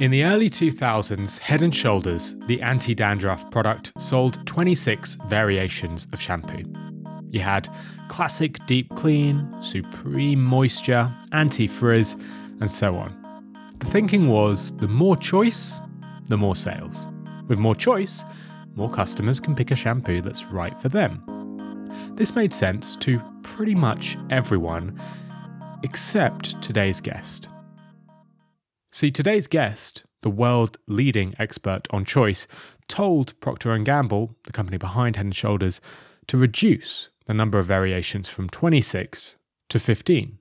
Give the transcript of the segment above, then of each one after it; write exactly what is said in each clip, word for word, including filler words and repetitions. In the early two thousands, Head and Shoulders, the anti-dandruff product, sold twenty-six variations of shampoo. You had Classic Deep Clean, Supreme Moisture, Anti-Frizz, and so on. The thinking was, the more choice, the more sales. With more choice, more customers can pick a shampoo that's right for them. This made sense to pretty much everyone, except today's guest. See, today's guest, the world-leading expert on choice, told Procter and Gamble, the company behind Head and Shoulders, to reduce the number of variations from twenty-six to fifteen.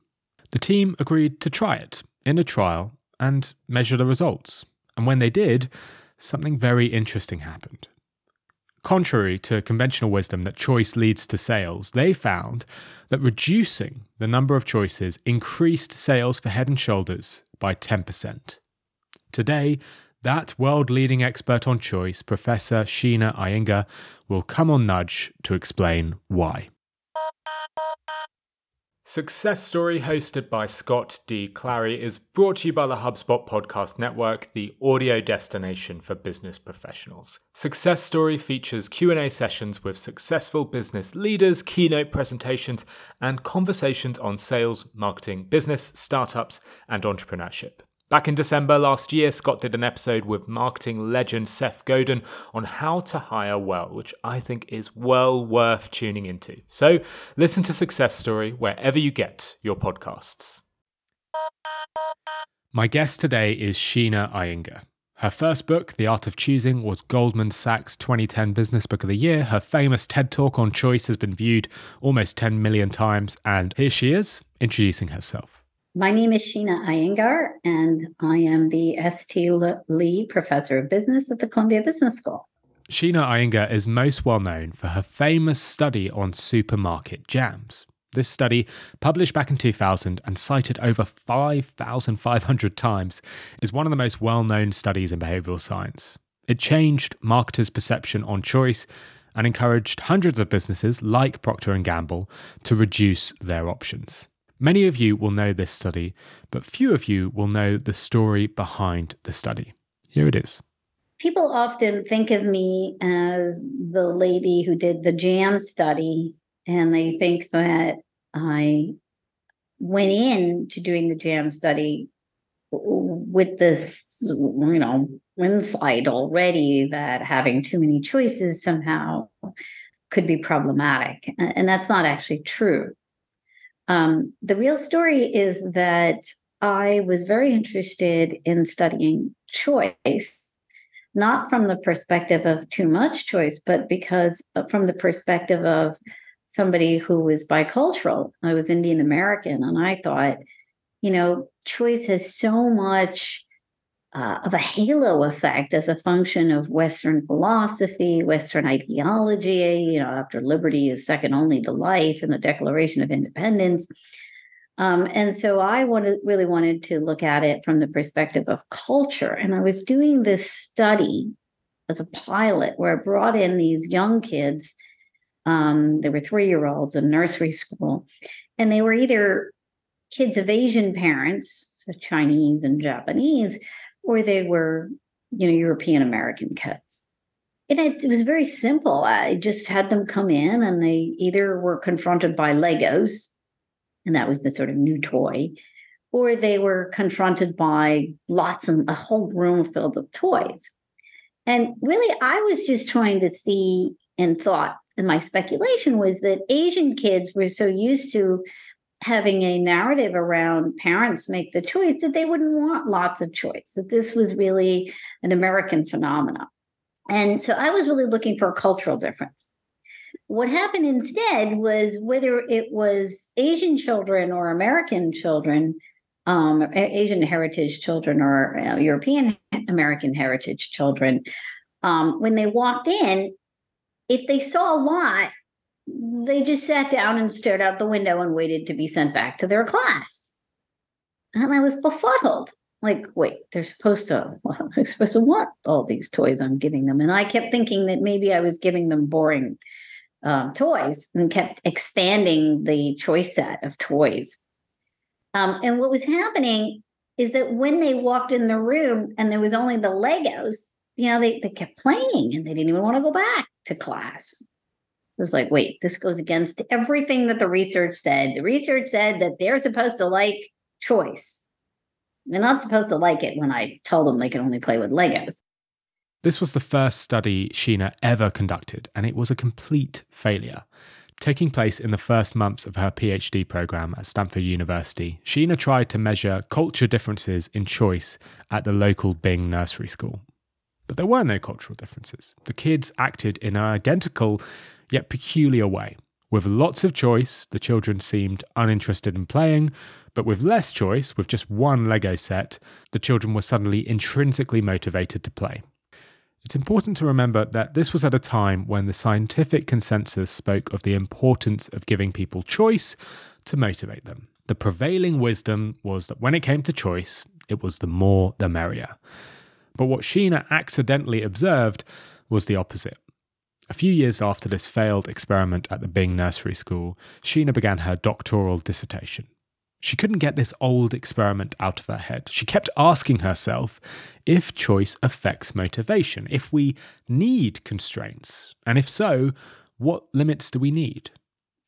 The team agreed to try it in a trial and measure the results. And when they did, something very interesting happened. Contrary to conventional wisdom that choice leads to sales, they found that reducing the number of choices increased sales for Head and Shoulders by ten percent. Today, that world-leading expert on choice, Professor Sheena Iyengar, will come on Nudge to explain why. Success Story, hosted by Scott D. Clary, is brought to you by the HubSpot Podcast Network, the audio destination for business professionals. Success Story features Q and A sessions with successful business leaders, keynote presentations, and conversations on sales, marketing, business, startups, and entrepreneurship. Back in December last year, Scott did an episode with marketing legend Seth Godin on how to hire well, which I think is well worth tuning into. So listen to Success Story wherever you get your podcasts. My guest today is Sheena Iyengar. Her first book, The Art of Choosing, was Goldman Sachs' twenty ten Business Book of the Year. Her famous TED Talk on choice has been viewed almost ten million times. And here she is, introducing herself. My name is Sheena Iyengar, and I am the S T. Le- Lee Professor of Business at the Columbia Business School. Sheena Iyengar is most well known for her famous study on supermarket jams. This study, published back in two thousand and cited over five thousand five hundred times, is one of the most well-known studies in behavioral science. It changed marketers' perception on choice and encouraged hundreds of businesses like Procter and Gamble to reduce their options. Many of you will know this study, but few of you will know the story behind the study. Here it is. People often think of me as the lady who did the jam study, and they think that I went in to doing the jam study with this, you know, insight already that having too many choices somehow could be problematic. And that's not actually true. Um, the real story is that I was very interested in studying choice, not from the perspective of too much choice, but because uh, from the perspective of somebody who was bicultural. I was Indian American, and I thought, you know, choice has so much uh, of a halo effect as a function of Western philosophy, Western ideology. You know, after liberty is second only to life and the Declaration of Independence. Um, and so I wanted, really wanted to look at it from the perspective of culture. And I was doing this study as a pilot where I brought in these young kids. Um, they were three-year-olds in nursery school, and they were either kids of Asian parents, so Chinese and Japanese, or they were, you know, European American kids. And it, it was very simple. I just had them come in, and they either were confronted by Legos, and that was the sort of new toy, or they were confronted by lots and a whole room filled with toys. And really, I was just trying to see and thought, and my speculation was that Asian kids were so used to having a narrative around parents make the choice that they wouldn't want lots of choice, that this was really an American phenomenon. And so I was really looking for a cultural difference. What happened instead was whether it was Asian children or American children, um, Asian heritage children or uh, European American heritage children, um, when they walked in, if they saw a lot, they just sat down and stared out the window and waited to be sent back to their class. And I was befuddled. Like, wait, they're supposed to, well, they're supposed to want all these toys I'm giving them. And I kept thinking that maybe I was giving them boring um, toys and kept expanding the choice set of toys. Um, and what was happening is that when they walked in the room and there was only the Legos, you know, they, they kept playing and they didn't even want to go back to class. It was like, wait, this goes against everything that the research said. The research said that they're supposed to like choice. They're not supposed to like it when I told them they could only play with Legos. This was the first study Sheena ever conducted, and it was a complete failure. Taking place in the first months of her PhD program at Stanford University, Sheena tried to measure culture differences in choice at the local Bing Nursery School. But there were no cultural differences. The kids acted in an identical yet peculiar way. With lots of choice, the children seemed uninterested in playing, but with less choice, with just one Lego set, the children were suddenly intrinsically motivated to play. It's important to remember that this was at a time when the scientific consensus spoke of the importance of giving people choice to motivate them. The prevailing wisdom was that when it came to choice, it was the more the merrier. But what Sheena accidentally observed was the opposite. A few years after this failed experiment at the Bing Nursery School, Sheena began her doctoral dissertation. She couldn't get this old experiment out of her head. She kept asking herself if choice affects motivation, if we need constraints, and if so, what limits do we need?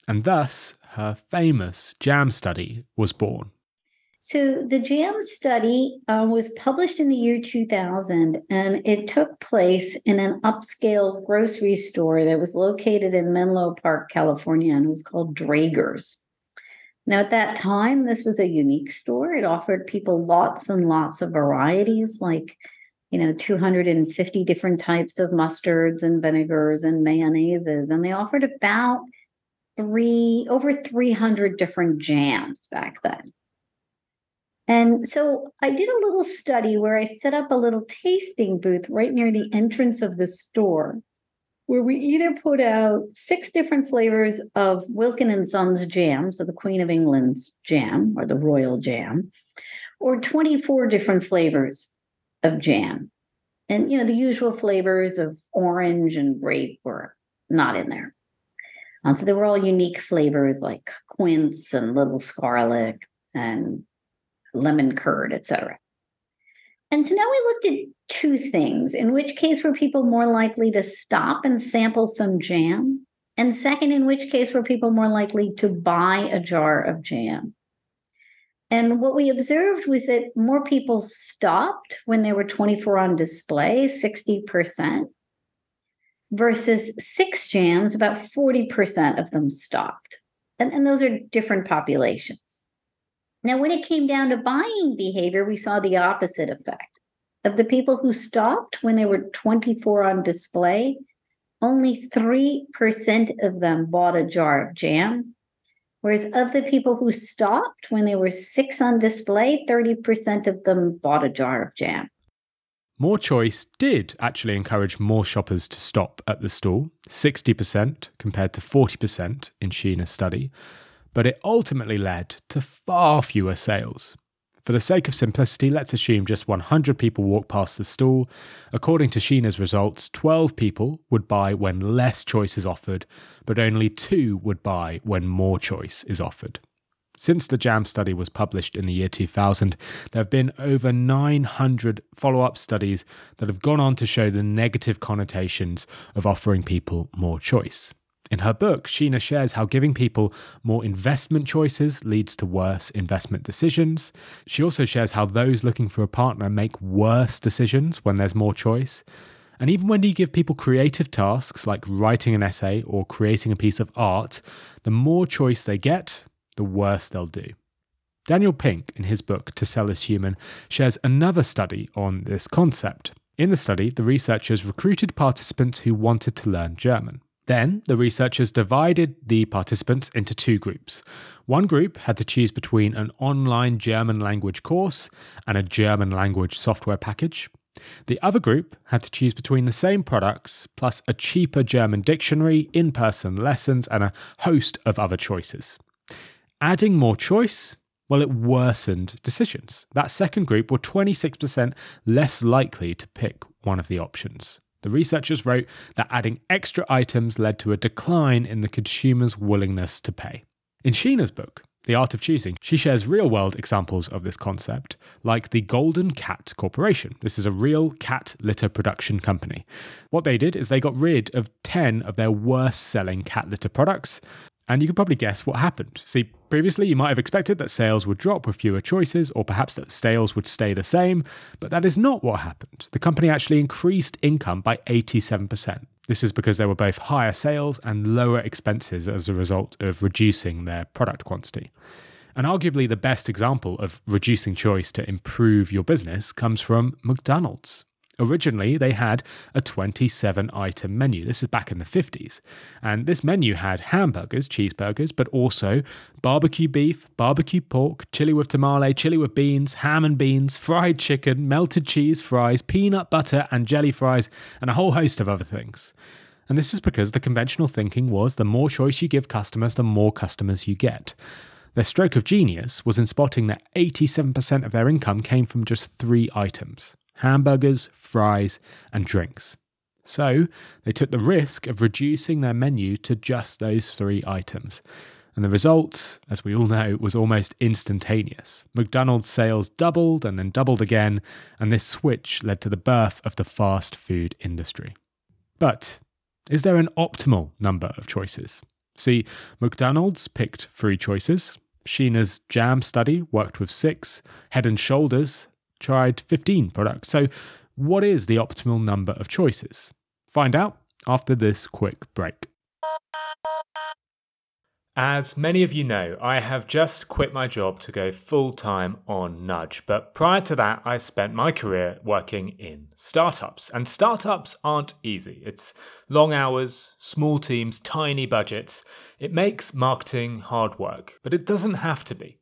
And thus, her famous JAM study was born. So the JAM study uh, was published in the year two thousand, and it took place in an upscale grocery store that was located in Menlo Park, California, and it was called Draeger's. Now, at that time, this was a unique store. It offered people lots and lots of varieties, like, you know, two hundred fifty different types of mustards and vinegars and mayonnaises. And they offered about three, over three hundred different jams back then. And so I did a little study where I set up a little tasting booth right near the entrance of the store, where we either put out six different flavors of Wilkin and Sons jam, so the Queen of England's jam or the royal jam, or twenty-four different flavors of jam. And, you know, the usual flavors of orange and grape were not in there. Uh, so they were all unique flavors like quince and little scarlet and lemon curd, et cetera. And so now we looked at two things. In which case were people more likely to stop and sample some jam? And second, in which case were people more likely to buy a jar of jam? And what we observed was that more people stopped when there were twenty-four on display, sixty percent, versus six jams, about forty percent of them stopped. And, and those are different populations. Now, when it came down to buying behavior, we saw the opposite effect. Of the people who stopped when there were twenty-four on display, only three percent of them bought a jar of jam. Whereas of the people who stopped when there were six on display, thirty percent of them bought a jar of jam. More choice did actually encourage more shoppers to stop at the stall, sixty percent compared to forty percent in Sheena's study. But it ultimately led to far fewer sales. For the sake of simplicity, let's assume just one hundred people walk past the stall. According to Sheena's results, twelve people would buy when less choice is offered, but only two would buy when more choice is offered. Since the JAM study was published in the year two thousand, there have been over nine hundred follow-up studies that have gone on to show the negative connotations of offering people more choice. In her book, Sheena shares how giving people more investment choices leads to worse investment decisions. She also shares how those looking for a partner make worse decisions when there's more choice. And even when you give people creative tasks like writing an essay or creating a piece of art, the more choice they get, the worse they'll do. Daniel Pink, in his book To Sell Is Human, shares another study on this concept. In the study, the researchers recruited participants who wanted to learn German. Then, the researchers divided the participants into two groups. One group had to choose between an online German language course and a German language software package. The other group had to choose between the same products, plus a cheaper German dictionary, in-person lessons, and a host of other choices. Adding more choice, well, it worsened decisions. That second group were twenty-six percent less likely to pick one of the options. The researchers wrote that adding extra items led to a decline in the consumer's willingness to pay. In Sheena's book, The Art of Choosing. She shares real-world examples of this concept, like the Golden Cat Corporation. This is a real cat litter production company. What they did is they got rid of ten of their worst-selling cat litter products, and you can probably guess what happened. See, previously you might have expected that sales would drop with fewer choices, or perhaps that sales would stay the same, but that is not what happened. The company actually increased income by eighty-seven percent. This is because there were both higher sales and lower expenses as a result of reducing their product quantity. And arguably the best example of reducing choice to improve your business comes from McDonald's. Originally, they had a twenty-seven item menu. This is back in the fifties. And this menu had hamburgers, cheeseburgers, but also barbecue beef, barbecue pork, chili with tamale, chili with beans, ham and beans, fried chicken, melted cheese fries, peanut butter and jelly fries, and a whole host of other things. And this is because the conventional thinking was the more choice you give customers, the more customers you get. Their stroke of genius was in spotting that eighty-seven percent of their income came from just three items: hamburgers, fries, and drinks. So they took the risk of reducing their menu to just those three items. And the result, as we all know, was almost instantaneous. McDonald's sales doubled and then doubled again, and this switch led to the birth of the fast food industry. But is there an optimal number of choices? See, McDonald's picked three choices. Sheena's Jam study worked with six. Head and Shoulders tried fifteen products. So what is the optimal number of choices? Find out after this quick break. As many of you know, I have just quit my job to go full-time on Nudge, but prior to that, I spent my career working in startups. And startups aren't easy. It's long hours, small teams, tiny budgets. It makes marketing hard work, but it doesn't have to be.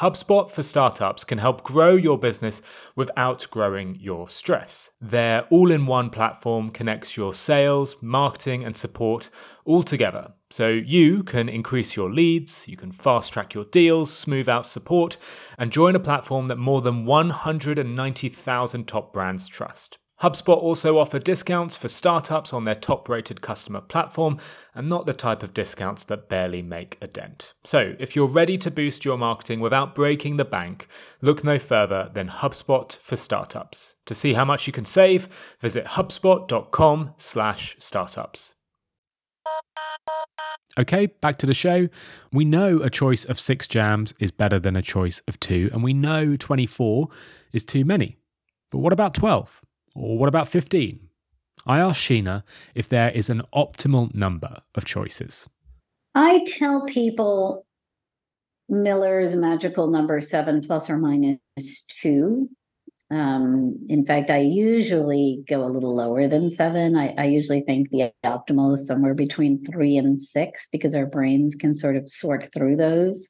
HubSpot for Startups can help grow your business without growing your stress. Their all-in-one platform connects your sales, marketing, and support all together. So you can increase your leads, you can fast-track your deals, smooth out support, and join a platform that more than one hundred ninety thousand top brands trust. HubSpot also offer discounts for startups on their top-rated customer platform, and not the type of discounts that barely make a dent. So if you're ready to boost your marketing without breaking the bank, look no further than HubSpot for Startups. To see how much you can save, visit hubspot.com slash startups. Okay, back to the show. We know a choice of six jams is better than a choice of two, and we know twenty-four is too many. But what about twelve? Or what about fifteen? I asked Sheena if there is an optimal number of choices. I tell people Miller's magical number seven plus or minus two. Um, in fact, I usually go a little lower than seven. I, I usually think the optimal is somewhere between three and six because our brains can sort of sort through those.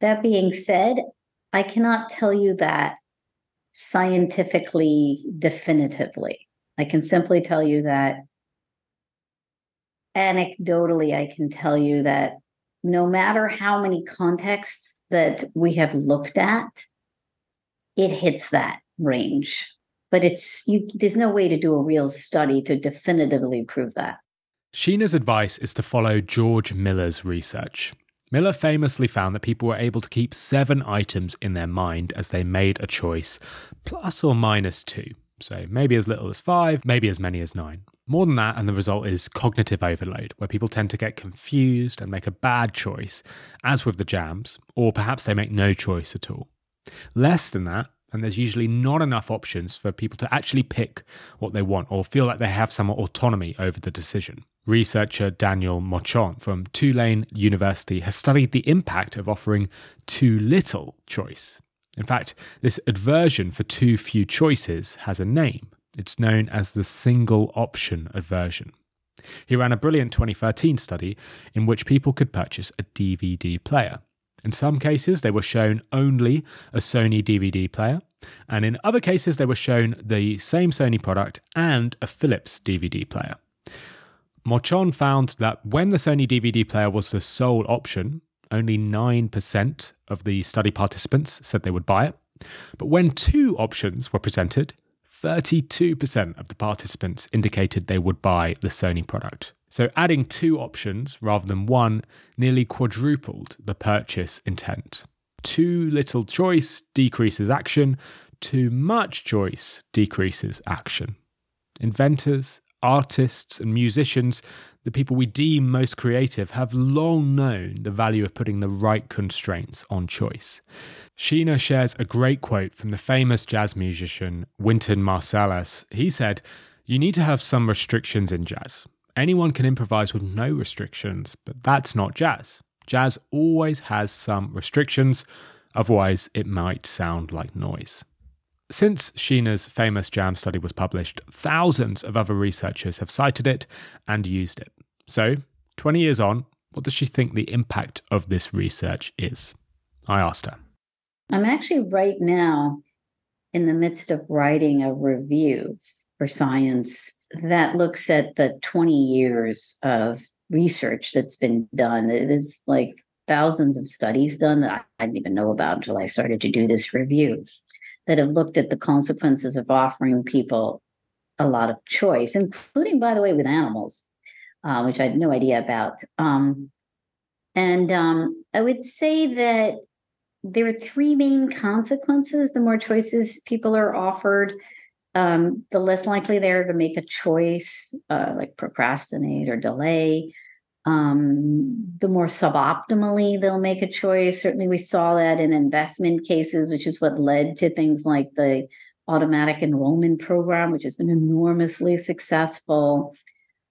That being said, I cannot tell you that scientifically, definitively. I can simply tell you that anecdotally, I can tell you that no matter how many contexts that we have looked at, it hits that range. But it's you, there's no way to do a real study to definitively prove that. Sheena's advice is to follow George Miller's research. Miller famously found that people were able to keep seven items in their mind as they made a choice, plus or minus two. So maybe as little as five, maybe as many as nine. More than that, and the result is cognitive overload, where people tend to get confused and make a bad choice, as with the jams, or perhaps they make no choice at all. Less than that, and there's usually not enough options for people to actually pick what they want or feel like they have some autonomy over the decision. Researcher Daniel Mochon from Tulane University has studied the impact of offering too little choice. In fact, this aversion for too few choices has a name. It's known as the single option aversion. He ran a brilliant twenty thirteen study in which people could purchase a D V D player. In some cases, they were shown only a Sony D V D player, and in other cases, they were shown the same Sony product and a Philips D V D player. Mochon found that when the Sony D V D player was the sole option, only nine percent of the study participants said they would buy it. But when two options were presented, thirty-two percent of the participants indicated they would buy the Sony product. So adding two options rather than one nearly quadrupled the purchase intent. Too little choice decreases action. Too much choice decreases action. Inventors, artists, and musicians, the people we deem most creative, have long known the value of putting the right constraints on choice. Sheena shares a great quote from the famous jazz musician Wynton Marsalis. He said, "You need to have some restrictions in jazz. Anyone can improvise with no restrictions, but that's not jazz. Jazz always has some restrictions, otherwise it might sound like noise." Since Sheena's famous jam study was published, thousands of other researchers have cited it and used it. So, twenty years on, what does she think the impact of this research is? I asked her. I'm actually right now in the midst of writing a review for Science that looks at the twenty years of research that's been done. It is like thousands of studies done that I didn't even know about until I started to do this review, that have looked at the consequences of offering people a lot of choice, including, by the way, with animals, uh, which I had no idea about. Um, and um, I would say that there are three main consequences. The more choices people are offered, um, the less likely they are to make a choice, uh, like procrastinate or delay. Um, the more suboptimally they'll make a choice. Certainly we saw that in investment cases, which is what led to things like the automatic enrollment program, which has been enormously successful.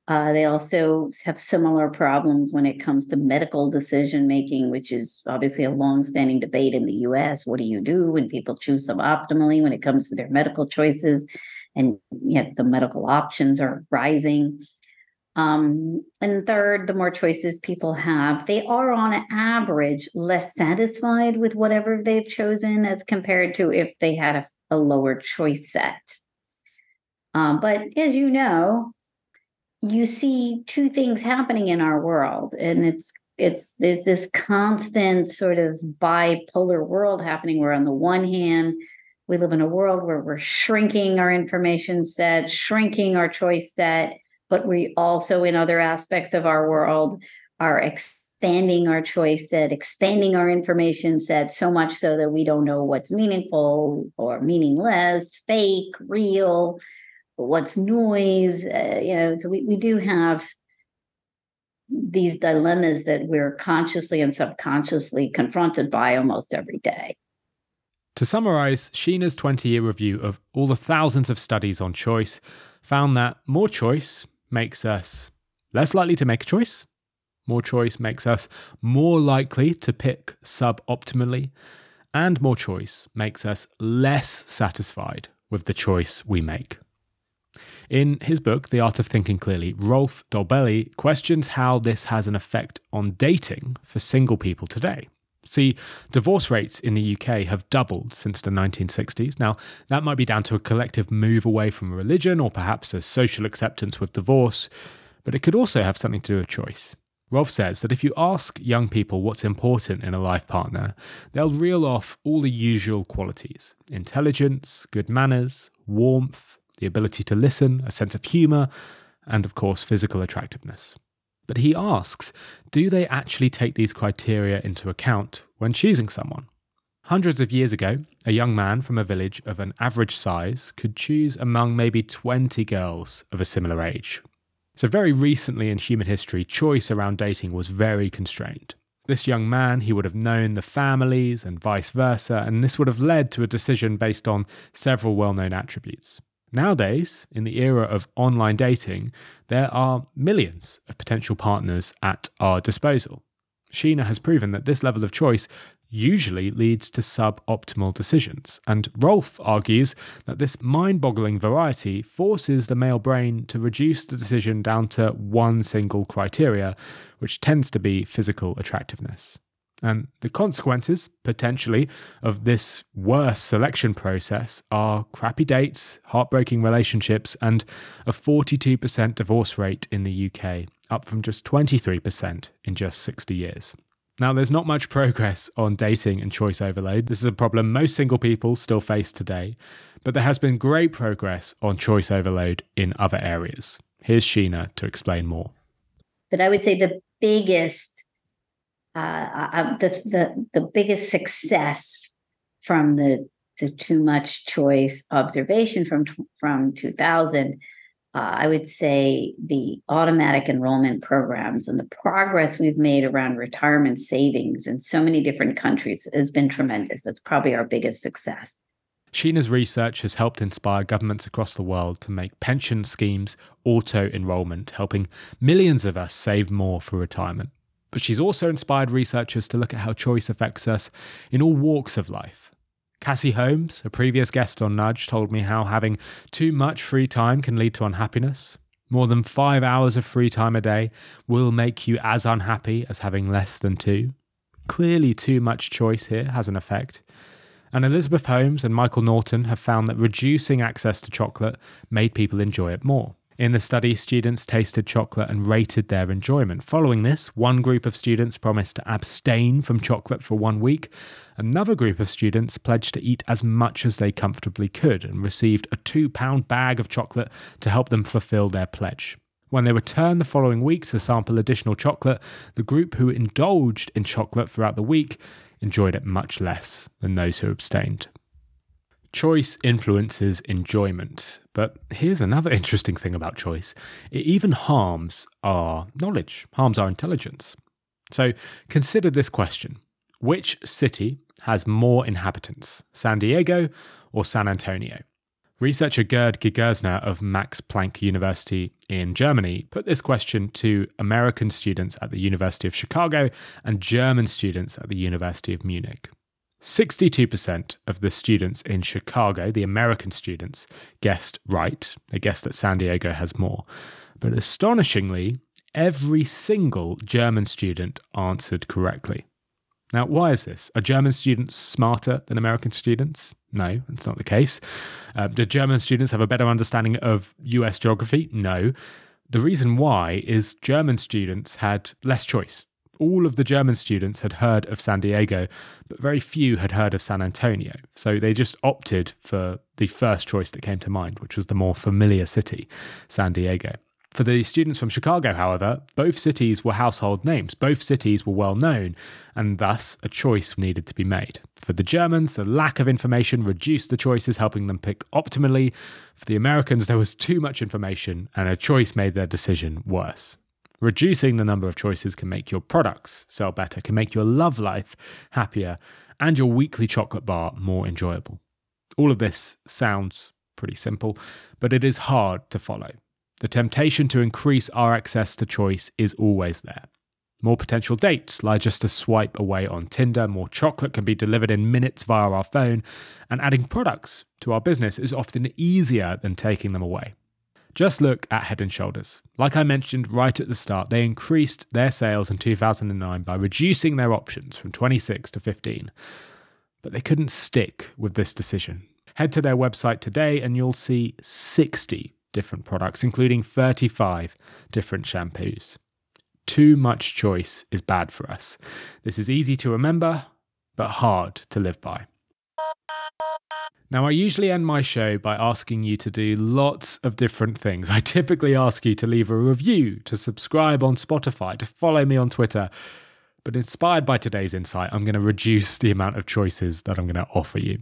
Uh, they also have similar problems when it comes to medical decision-making, which is obviously a long-standing debate in the U S. What do you do when people choose suboptimally when it comes to their medical choices? And yet the medical options are rising. Um, and third, the more choices people have, they are on average less satisfied with whatever they've chosen as compared to if they had a, a lower choice set. Um, but as you know, you see two things happening in our world, and it's it's there's this constant sort of bipolar world happening where on the one hand, we live in a world where we're shrinking our information set, shrinking our choice set, but we also, in other aspects of our world, are expanding our choice set, expanding our information set so much so that we don't know what's meaningful or meaningless, fake, real, what's noise. Uh, you know, so we, we do have these dilemmas that we're consciously and subconsciously confronted by almost every day. To summarise, Sheena's twenty-year review of all the thousands of studies on choice found that more choice makes us less likely to make a choice. More choice makes us more likely to pick suboptimally. And more choice makes us less satisfied with the choice we make. In his book, The Art of Thinking Clearly, Rolf Dobelli questions how this has an effect on dating for single people today. See, divorce rates in the U K have doubled since the nineteen sixties. Now, that might be down to a collective move away from religion or perhaps a social acceptance with divorce, but it could also have something to do with choice. Rolf says that if you ask young people what's important in a life partner, they'll reel off all the usual qualities: intelligence, good manners, warmth, the ability to listen, a sense of humour, and of course, physical attractiveness. But he asks, do they actually take these criteria into account when choosing someone? Hundreds of years ago, a young man from a village of an average size could choose among maybe twenty girls of a similar age. So very recently in human history, choice around dating was very constrained. This young man, he would have known the families and vice versa, and this would have led to a decision based on several well-known attributes. Nowadays, in the era of online dating, there are millions of potential partners at our disposal. Sheena has proven that this level of choice usually leads to suboptimal decisions, and Rolf argues that this mind-boggling variety forces the male brain to reduce the decision down to one single criteria, which tends to be physical attractiveness. And the consequences, potentially, of this worse selection process are crappy dates, heartbreaking relationships, and a forty-two percent divorce rate in the U K, up from just twenty-three percent in just sixty years. Now, there's not much progress on dating and choice overload. This is a problem most single people still face today, but there has been great progress on choice overload in other areas. Here's Sheena to explain more. But I would say the biggest, uh, uh, the, the the biggest success from the, the too much choice observation from from two thousand, uh, I would say the automatic enrollment programs and the progress we've made around retirement savings in so many different countries has been tremendous. That's probably our biggest success. Sheena's research has helped inspire governments across the world to make pension schemes auto-enrollment, helping millions of us save more for retirement. But she's also inspired researchers to look at how choice affects us in all walks of life. Cassie Holmes, a previous guest on Nudge, told me how having too much free time can lead to unhappiness. More than five hours of free time a day will make you as unhappy as having less than two. Clearly, too much choice here has an effect. And Elizabeth Holmes and Michael Norton have found that reducing access to chocolate made people enjoy it more. In the study, students tasted chocolate and rated their enjoyment. Following this, one group of students promised to abstain from chocolate for one week. Another group of students pledged to eat as much as they comfortably could and received a two pound bag of chocolate to help them fulfill their pledge. When they returned the following week to sample additional chocolate, the group who indulged in chocolate throughout the week enjoyed it much less than those who abstained. Choice influences enjoyment, but here's another interesting thing about choice. It even harms our knowledge, harms our intelligence. So consider this question. Which city has more inhabitants, San Diego or San Antonio? Researcher Gerd Gigerenzer of Max Planck University in Germany put this question to American students at the University of Chicago and German students at the University of Munich. sixty-two percent of the students in Chicago, the American students, guessed right. They guessed that San Diego has more. But astonishingly, every single German student answered correctly. Now, why is this? Are German students smarter than American students? No, that's not the case. Uh, do German students have a better understanding of U S geography? No. The reason why is German students had less choice. All of the German students had heard of San Diego, but very few had heard of San Antonio. So they just opted for the first choice that came to mind, which was the more familiar city, San Diego. For the students from Chicago, however, both cities were household names. Both cities were well known, and thus a choice needed to be made. For the Germans, the lack of information reduced the choices, helping them pick optimally. For the Americans, there was too much information, and a choice made their decision worse. Reducing the number of choices can make your products sell better, can make your love life happier, and your weekly chocolate bar more enjoyable. All of this sounds pretty simple, but it is hard to follow. The temptation to increase our access to choice is always there. More potential dates lie just a swipe away on Tinder, more chocolate can be delivered in minutes via our phone, and adding products to our business is often easier than taking them away. Just look at Head and Shoulders. Like I mentioned right at the start, they increased their sales in two thousand nine by reducing their options from twenty-six to fifteen. But they couldn't stick with this decision. Head to their website today and you'll see sixty different products, including thirty-five different shampoos. Too much choice is bad for us. This is easy to remember, but hard to live by. Now, I usually end my show by asking you to do lots of different things. I typically ask you to leave a review, to subscribe on Spotify, to follow me on Twitter. But inspired by today's insight, I'm going to reduce the amount of choices that I'm going to offer you.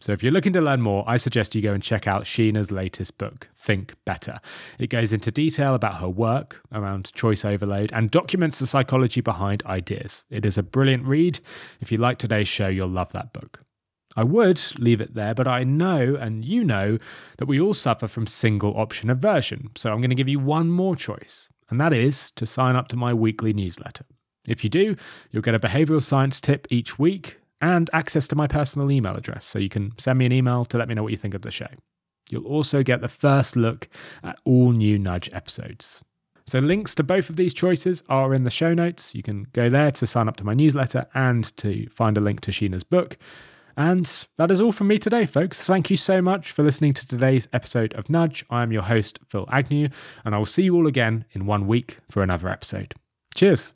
So if you're looking to learn more, I suggest you go and check out Sheena's latest book, Think Better. It goes into detail about her work around choice overload and documents the psychology behind ideas. It is a brilliant read. If you like today's show, you'll love that book. I would leave it there, but I know, and you know, that we all suffer from single option aversion. So I'm going to give you one more choice, and that is to sign up to my weekly newsletter. If you do, you'll get a behavioural science tip each week, and access to my personal email address, so you can send me an email to let me know what you think of the show. You'll also get the first look at all new Nudge episodes. So links to both of these choices are in the show notes. You can go there to sign up to my newsletter and to find a link to Sheena's book. And that is all from me today, folks. Thank you so much for listening to today's episode of Nudge. I am your host, Phil Agnew, and I will see you all again in one week for another episode. Cheers.